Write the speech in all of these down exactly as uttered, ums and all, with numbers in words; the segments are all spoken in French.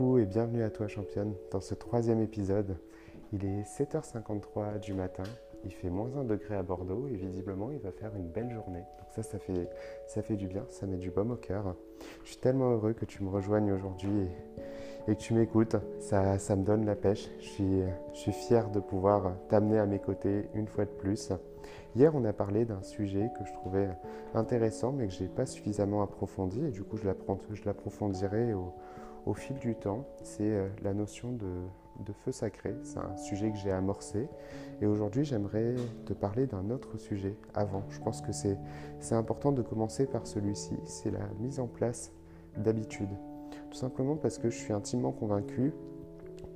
beaucoup et bienvenue à toi championne dans ce troisième épisode. Il est sept heures cinquante-trois du matin, il fait moins un degré à Bordeaux et visiblement il va faire une belle journée. Donc ça, ça fait, ça fait du bien, ça met du baume au cœur. Je suis tellement heureux que tu me rejoignes aujourd'hui et, et que tu m'écoutes, ça, ça me donne la pêche. Je suis, je suis fier de pouvoir t'amener à mes côtés une fois de plus. Hier, on a parlé d'un sujet que je trouvais intéressant mais que je n'ai pas suffisamment approfondi et du coup, je l'approfondirai au, au fil du temps. C'est la notion de, de feu sacré. C'est un sujet que j'ai amorcé et aujourd'hui, j'aimerais te parler d'un autre sujet avant. Je pense que c'est, c'est important de commencer par celui-ci, c'est la mise en place d'habitudes. Tout simplement parce que je suis intimement convaincu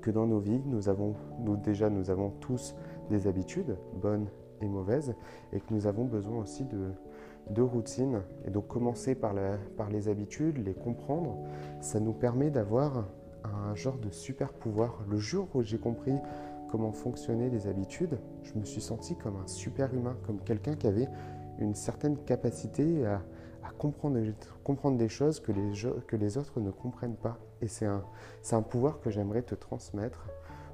que dans nos vies, nous avons, nous, déjà, nous avons tous des habitudes bonnes et mauvaise et que nous avons besoin aussi de, de routines. Et donc commencer par, la, par les habitudes, les comprendre, ça nous permet d'avoir un genre de super pouvoir. Le jour où j'ai compris comment fonctionnaient les habitudes, je me suis senti comme un super humain, comme quelqu'un qui avait une certaine capacité à, à comprendre, comprendre des choses que les, que les autres ne comprennent pas. Et c'est un, c'est un pouvoir que j'aimerais te transmettre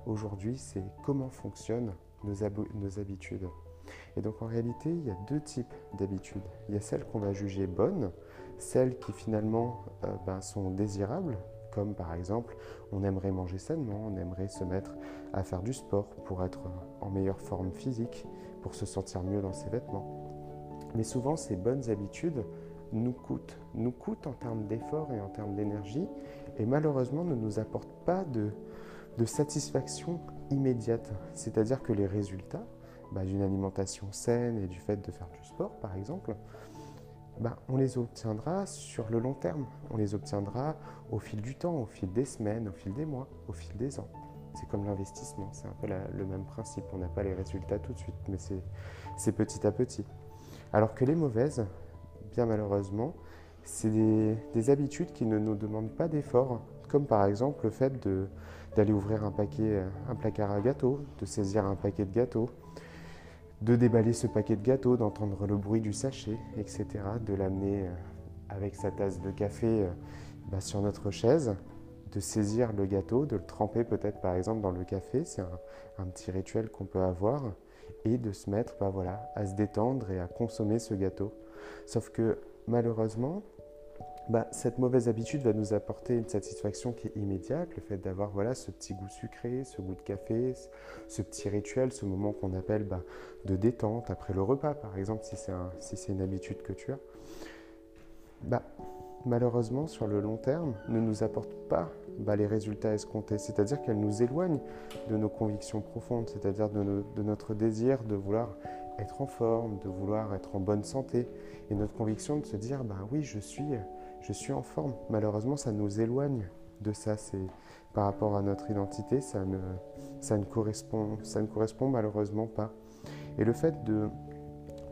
aujourd'hui, c'est comment fonctionnent nos, ab- nos habitudes. Et donc en réalité, il y a deux types d'habitudes. Il y a celles qu'on va juger bonnes, celles qui finalement euh, ben, sont désirables, comme par exemple, on aimerait manger sainement, on aimerait se mettre à faire du sport pour être en meilleure forme physique, pour se sentir mieux dans ses vêtements. Mais souvent, ces bonnes habitudes nous coûtent, nous coûtent en termes d'efforts et en termes d'énergie, et malheureusement ne nous apportent pas de, de satisfaction immédiate. C'est-à-dire que les résultats, Bah, d'une alimentation saine et du fait de faire du sport par exemple, bah, on les obtiendra sur le long terme, on les obtiendra au fil du temps, au fil des semaines, au fil des mois, au fil des ans. C'est comme l'investissement, c'est un peu la, le même principe, on n'a pas les résultats tout de suite, mais c'est, c'est petit à petit. Alors que les mauvaises, bien malheureusement, c'est des, des habitudes qui ne nous demandent pas d'efforts, comme par exemple le fait de, d'aller ouvrir un, paquet, un placard à gâteaux, de saisir un paquet de gâteaux, de déballer ce paquet de gâteaux, d'entendre le bruit du sachet, et cetera, de l'amener avec sa tasse de café bah, sur notre chaise, de saisir le gâteau, de le tremper peut-être par exemple dans le café, c'est un, un petit rituel qu'on peut avoir, et de se mettre bah, voilà, à se détendre et à consommer ce gâteau. Sauf que malheureusement, bah, cette mauvaise habitude va nous apporter une satisfaction qui est immédiate, le fait d'avoir voilà, ce petit goût sucré, ce goût de café, ce petit rituel, ce moment qu'on appelle bah, de détente après le repas, par exemple, si c'est, un, si c'est une habitude que tu as. Bah, malheureusement, sur le long terme, ne nous apporte pas bah, les résultats escomptés, c'est-à-dire qu'elle nous éloigne de nos convictions profondes, c'est-à-dire de, no- de notre désir de vouloir être en forme, de vouloir être en bonne santé, et notre conviction de se dire bah, « oui, je suis... » Je suis en forme. Malheureusement, ça nous éloigne de ça. C'est, par rapport à notre identité, ça ne, ça ne correspond, ça ne correspond malheureusement pas. Et le fait de,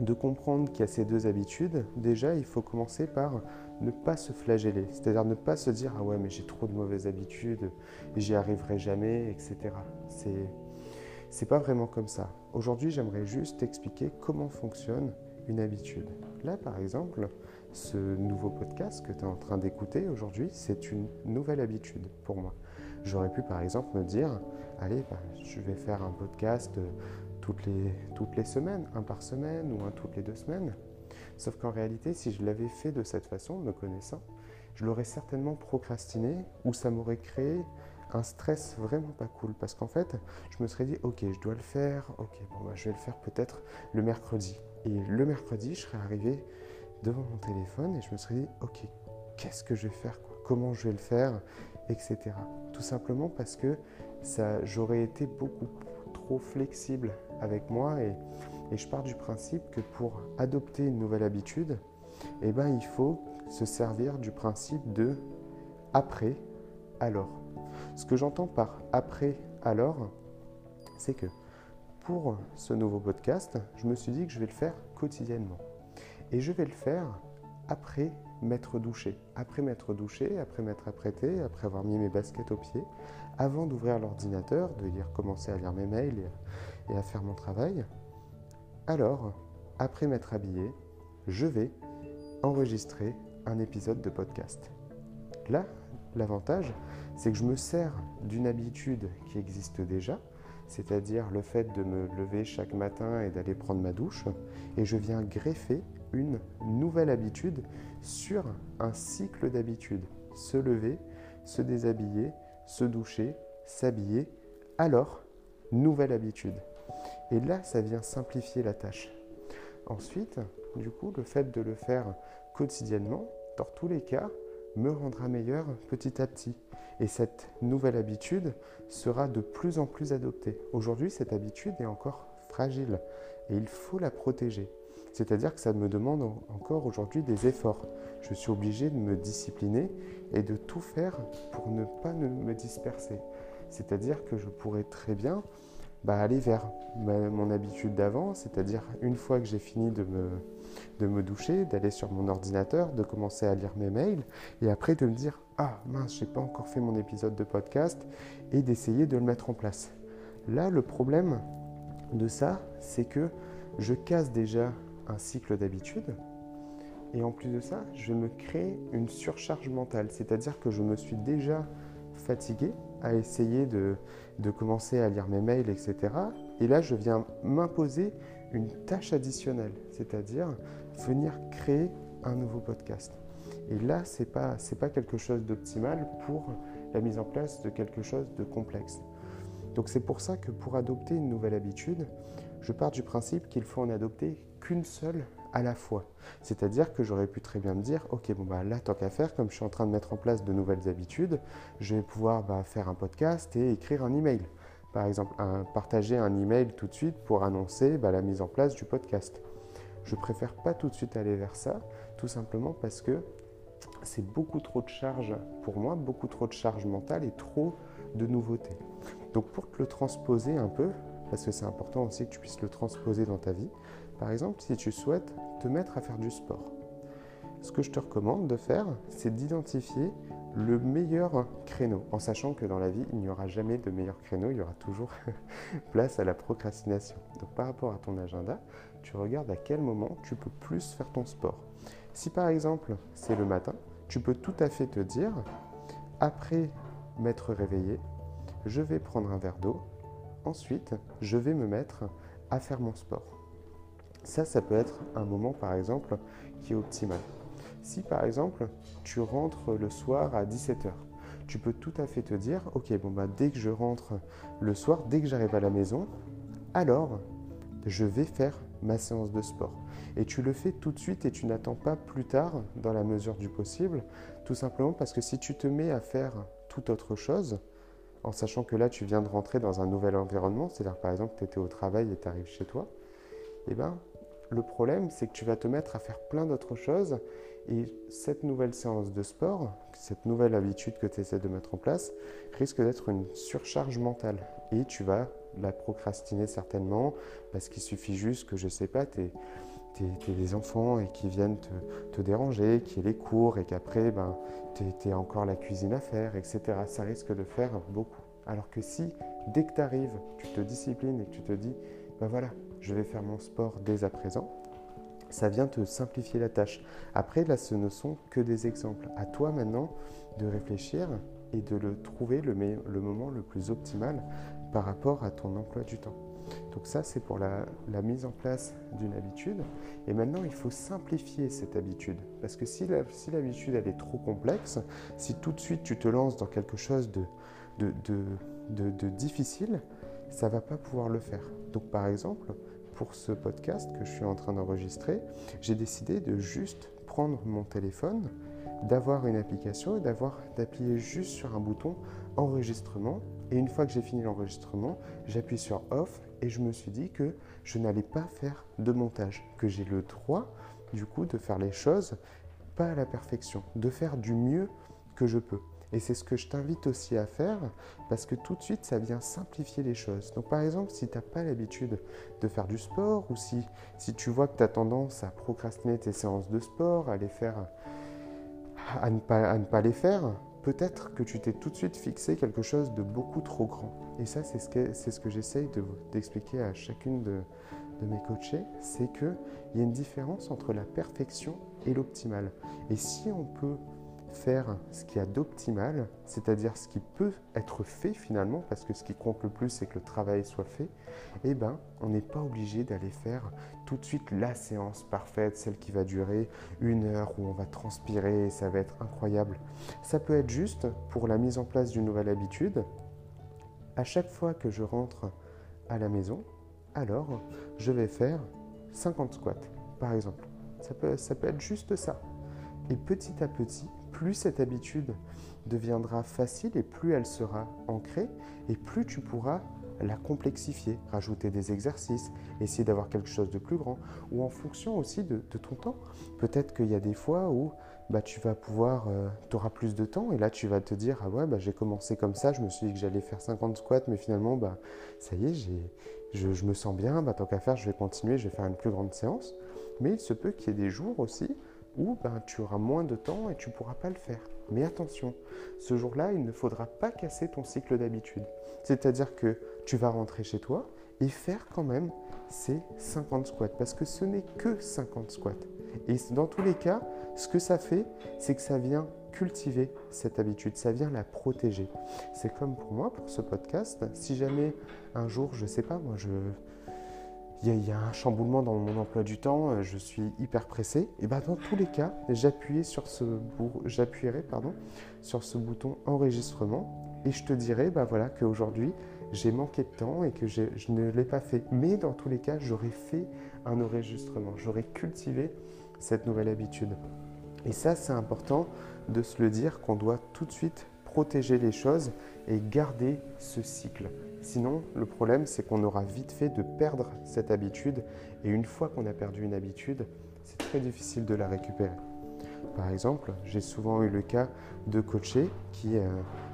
de comprendre qu'il y a ces deux habitudes, déjà, il faut commencer par ne pas se flageller. C'est-à-dire ne pas se dire « Ah ouais, mais j'ai trop de mauvaises habitudes, j'y arriverai jamais, et cetera » C'est, c'est pas vraiment comme ça. Aujourd'hui, j'aimerais juste t'expliquer comment fonctionne une habitude. Là, par exemple, ce nouveau podcast que tu es en train d'écouter aujourd'hui, c'est une nouvelle habitude pour moi. J'aurais pu par exemple me dire, allez, bah, je vais faire un podcast toutes les, toutes les semaines, un par semaine ou un toutes les deux semaines. Sauf qu'en réalité, si je l'avais fait de cette façon, me connaissant, je l'aurais certainement procrastiné ou ça m'aurait créé un stress vraiment pas cool parce qu'en fait, je me serais dit, ok, je dois le faire, ok, bon, bah, je vais le faire peut-être le mercredi. Et le mercredi, je serais arrivé devant mon téléphone et je me serais dit « Ok, qu'est-ce que je vais faire quoi? Comment je vais le faire ?» et cetera. Tout simplement parce que ça, j'aurais été beaucoup trop flexible avec moi et, et je pars du principe que pour adopter une nouvelle habitude, eh ben, il faut se servir du principe de « après, alors ». Ce que j'entends par « après, alors », c'est que pour ce nouveau podcast, je me suis dit que je vais le faire quotidiennement. Et je vais le faire après m'être douché. Après m'être douché, après m'être apprêté, après avoir mis mes baskets aux pieds, avant d'ouvrir l'ordinateur, de lire, commencer à lire mes mails et à faire mon travail. Alors, après m'être habillé, je vais enregistrer un épisode de podcast. Là, L'avantage, c'est que je me sers d'une habitude qui existe déjà, c'est-à-dire le fait de me lever chaque matin et d'aller prendre ma douche, et je viens greffer une nouvelle habitude sur un cycle d'habitudes. Se lever, se déshabiller, se doucher, s'habiller, alors nouvelle habitude. Et là, ça vient simplifier la tâche. Ensuite, du coup, le fait de le faire quotidiennement, dans tous les cas, me rendra meilleur petit à petit. Et cette nouvelle habitude sera de plus en plus adoptée. Aujourd'hui, cette habitude est encore fragile et il faut la protéger. C'est-à-dire que ça me demande encore aujourd'hui des efforts. Je suis obligé de me discipliner et de tout faire pour ne pas me disperser. C'est-à-dire que je pourrais très bien bah, aller vers ma, mon habitude d'avant, c'est-à-dire une fois que j'ai fini de me, de me doucher, d'aller sur mon ordinateur, de commencer à lire mes mails et après de me dire « Ah mince, j'ai pas encore fait mon épisode de podcast » et d'essayer de le mettre en place. Là, le problème de ça, c'est que je casse déjà un cycle d'habitude et en plus de ça, je me crée une surcharge mentale, c'est-à-dire que je me suis déjà fatigué à essayer de, de commencer à lire mes mails, et cetera. Et là, je viens m'imposer une tâche additionnelle, c'est-à-dire venir créer un nouveau podcast. Et là, c'est pas, c'est pas quelque chose d'optimal pour la mise en place de quelque chose de complexe. Donc c'est pour ça que pour adopter une nouvelle habitude, je pars du principe qu'il faut en adopter qu'une seule à la fois. C'est-à-dire que j'aurais pu très bien me dire, ok, bon bah là tant qu'à faire, comme je suis en train de mettre en place de nouvelles habitudes, je vais pouvoir bah, faire un podcast et écrire un email. Par exemple, un, partager un email tout de suite pour annoncer bah, la mise en place du podcast. Je préfère pas tout de suite aller vers ça, tout simplement parce que c'est beaucoup trop de charge pour moi, beaucoup trop de charge mentale et trop de nouveautés. Donc pour te le transposer un peu, parce que c'est important aussi que tu puisses le transposer dans ta vie. Par exemple, si tu souhaites te mettre à faire du sport, ce que je te recommande de faire, c'est d'identifier le meilleur créneau, en sachant que dans la vie, il n'y aura jamais de meilleur créneau, il y aura toujours place à la procrastination. Donc par rapport à ton agenda, tu regardes à quel moment tu peux plus faire ton sport. Si par exemple, c'est le matin, tu peux tout à fait te dire, après m'être réveillé, je vais prendre un verre d'eau, ensuite, je vais me mettre à faire mon sport. Ça, ça peut être un moment, par exemple, qui est optimal. Si, par exemple, tu rentres le soir à dix-sept heures, tu peux tout à fait te dire, « Ok, bon bah, dès que je rentre le soir, dès que j'arrive à la maison, alors je vais faire ma séance de sport. » Et tu le fais tout de suite et tu n'attends pas plus tard dans la mesure du possible, tout simplement parce que si tu te mets à faire toute autre chose, en sachant que là, tu viens de rentrer dans un nouvel environnement, c'est-à-dire par exemple, tu étais au travail et tu arrives chez toi, eh ben, le problème, c'est que tu vas te mettre à faire plein d'autres choses et cette nouvelle séance de sport, cette nouvelle habitude que tu essaies de mettre en place, risque d'être une surcharge mentale et tu vas la procrastiner certainement parce qu'il suffit juste que, je ne sais pas, tu es... t'es des enfants et qui viennent te, te déranger, qu'il y ait les cours et qu'après, ben, t'es encore la cuisine à faire, et cetera. Ça risque de faire beaucoup. Alors que si, dès que tu arrives, tu te disciplines et que tu te dis, ben voilà, je vais faire mon sport dès à présent, ça vient te simplifier la tâche. Après, là, ce ne sont que des exemples. À toi maintenant de réfléchir et de le trouver le, meilleur, le moment le plus optimal par rapport à ton emploi du temps. Donc ça, c'est pour la, la mise en place d'une habitude. Et maintenant, il faut simplifier cette habitude. Parce que si, la, si l'habitude, elle est trop complexe, si tout de suite, tu te lances dans quelque chose de, de, de, de, de difficile, ça ne va pas pouvoir le faire. Donc par exemple, pour ce podcast que je suis en train d'enregistrer, j'ai décidé de juste prendre mon téléphone, d'avoir une application et d'avoir, d'appuyer juste sur un bouton « Enregistrement ». Et une fois que j'ai fini l'enregistrement, j'appuie sur « Off » et je me suis dit que je n'allais pas faire de montage, que j'ai le droit du coup de faire les choses pas à la perfection, de faire du mieux que je peux. Et c'est ce que je t'invite aussi à faire parce que tout de suite, ça vient simplifier les choses. Donc par exemple, si tu n'as pas l'habitude de faire du sport ou si, si tu vois que tu as tendance à procrastiner tes séances de sport, à, les faire, à, ne, pas, à ne pas les faire, peut-être que tu t'es tout de suite fixé quelque chose de beaucoup trop grand. Et ça, c'est ce que, c'est ce que j'essaye de, d'expliquer à chacune de, de mes coachés, c'est qu'il y a une différence entre la perfection et l'optimal. Et si on peut faire ce qu'il y a d'optimal, c'est-à-dire ce qui peut être fait finalement, parce que ce qui compte le plus, c'est que le travail soit fait, eh ben, on n'est pas obligé d'aller faire tout de suite la séance parfaite, celle qui va durer une heure, où on va transpirer et ça va être incroyable. Ça peut être juste pour la mise en place d'une nouvelle habitude. À chaque fois que je rentre à la maison, alors je vais faire cinquante squats, par exemple. Ça peut, ça peut être juste ça. Et petit à petit, plus cette habitude deviendra facile et plus elle sera ancrée et plus tu pourras la complexifier, rajouter des exercices, essayer d'avoir quelque chose de plus grand ou en fonction aussi de, de ton temps. Peut-être qu'il y a des fois où bah, tu vas pouvoir, euh, tu auras plus de temps et là tu vas te dire « Ah ouais, bah, j'ai commencé comme ça, je me suis dit que j'allais faire cinquante squats mais finalement, bah, ça y est, j'ai, je, je me sens bien, bah, tant qu'à faire, je vais continuer, je vais faire une plus grande séance. » Mais il se peut qu'il y ait des jours aussi où ben, tu auras moins de temps et tu ne pourras pas le faire. Mais attention, ce jour-là, il ne faudra pas casser ton cycle d'habitude. C'est-à-dire que tu vas rentrer chez toi et faire quand même ces cinquante squats, parce que ce n'est que cinquante squats. Et dans tous les cas, ce que ça fait, c'est que ça vient cultiver cette habitude, ça vient la protéger. C'est comme pour moi, pour ce podcast, si jamais un jour, je ne sais pas, moi, je... il y a un chamboulement dans mon emploi du temps, je suis hyper pressé, et bien dans tous les cas, j'appuierai sur ce, j'appuierai, pardon, sur ce bouton enregistrement et je te dirai ben voilà, qu'aujourd'hui, j'ai manqué de temps et que j'ai, je ne l'ai pas fait. Mais dans tous les cas, j'aurais fait un enregistrement, j'aurais cultivé cette nouvelle habitude. Et ça, c'est important de se le dire qu'on doit tout de suite protéger les choses et garder ce cycle. Sinon, le problème, c'est qu'on aura vite fait de perdre cette habitude et une fois qu'on a perdu une habitude, c'est très difficile de la récupérer. Par exemple, j'ai souvent eu le cas de coachés qui, euh,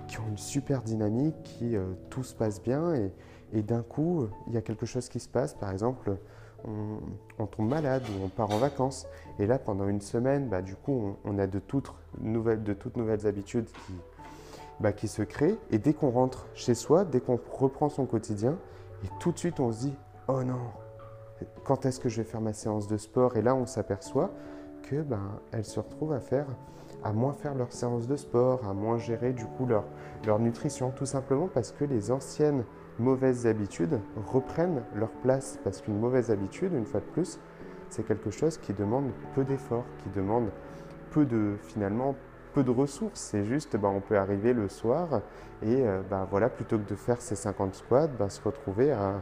qui ont une super dynamique, qui euh, tout se passe bien et, et d'un coup, il y a quelque chose qui se passe. Par exemple, on, on tombe malade ou on part en vacances et là, pendant une semaine, bah, du coup, on, on a de toutes nouvelles, de toutes nouvelles habitudes qui Bah, qui se crée et dès qu'on rentre chez soi, dès qu'on reprend son quotidien et tout de suite on se dit « Oh non, quand est-ce que je vais faire ma séance de sport ?» Et là on s'aperçoit que bah, elles se retrouvent à, faire, à moins faire leur séance de sport, à moins gérer du coup leur, leur nutrition, tout simplement parce que les anciennes mauvaises habitudes reprennent leur place parce qu'une mauvaise habitude, une fois de plus, c'est quelque chose qui demande peu d'efforts, qui demande peu de finalement peu de ressources, c'est juste bah, on peut arriver le soir et euh, bah, voilà, plutôt que de faire ces cinquante squats, bah, se retrouver à,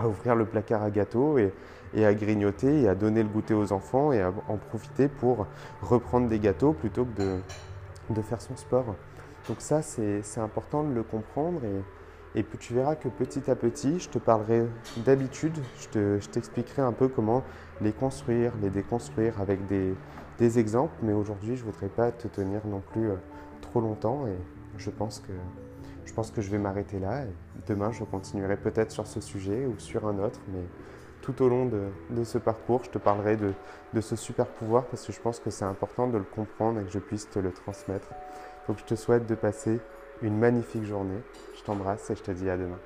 à ouvrir le placard à gâteaux et, et à grignoter et à donner le goûter aux enfants et à en profiter pour reprendre des gâteaux plutôt que de, de faire son sport. Donc ça, c'est, c'est important de le comprendre et, et puis tu verras que petit à petit, je te parlerai d'habitude, je, te, je t'expliquerai un peu comment les construire, les déconstruire avec des des exemples, mais aujourd'hui, je ne voudrais pas te tenir non plus euh, trop longtemps et je pense que, je pense que je vais m'arrêter là. Et demain, je continuerai peut-être sur ce sujet ou sur un autre, mais tout au long de, de ce parcours, je te parlerai de, de ce super pouvoir parce que je pense que c'est important de le comprendre et que je puisse te le transmettre. Donc, je te souhaite de passer une magnifique journée. Je t'embrasse et je te dis à demain.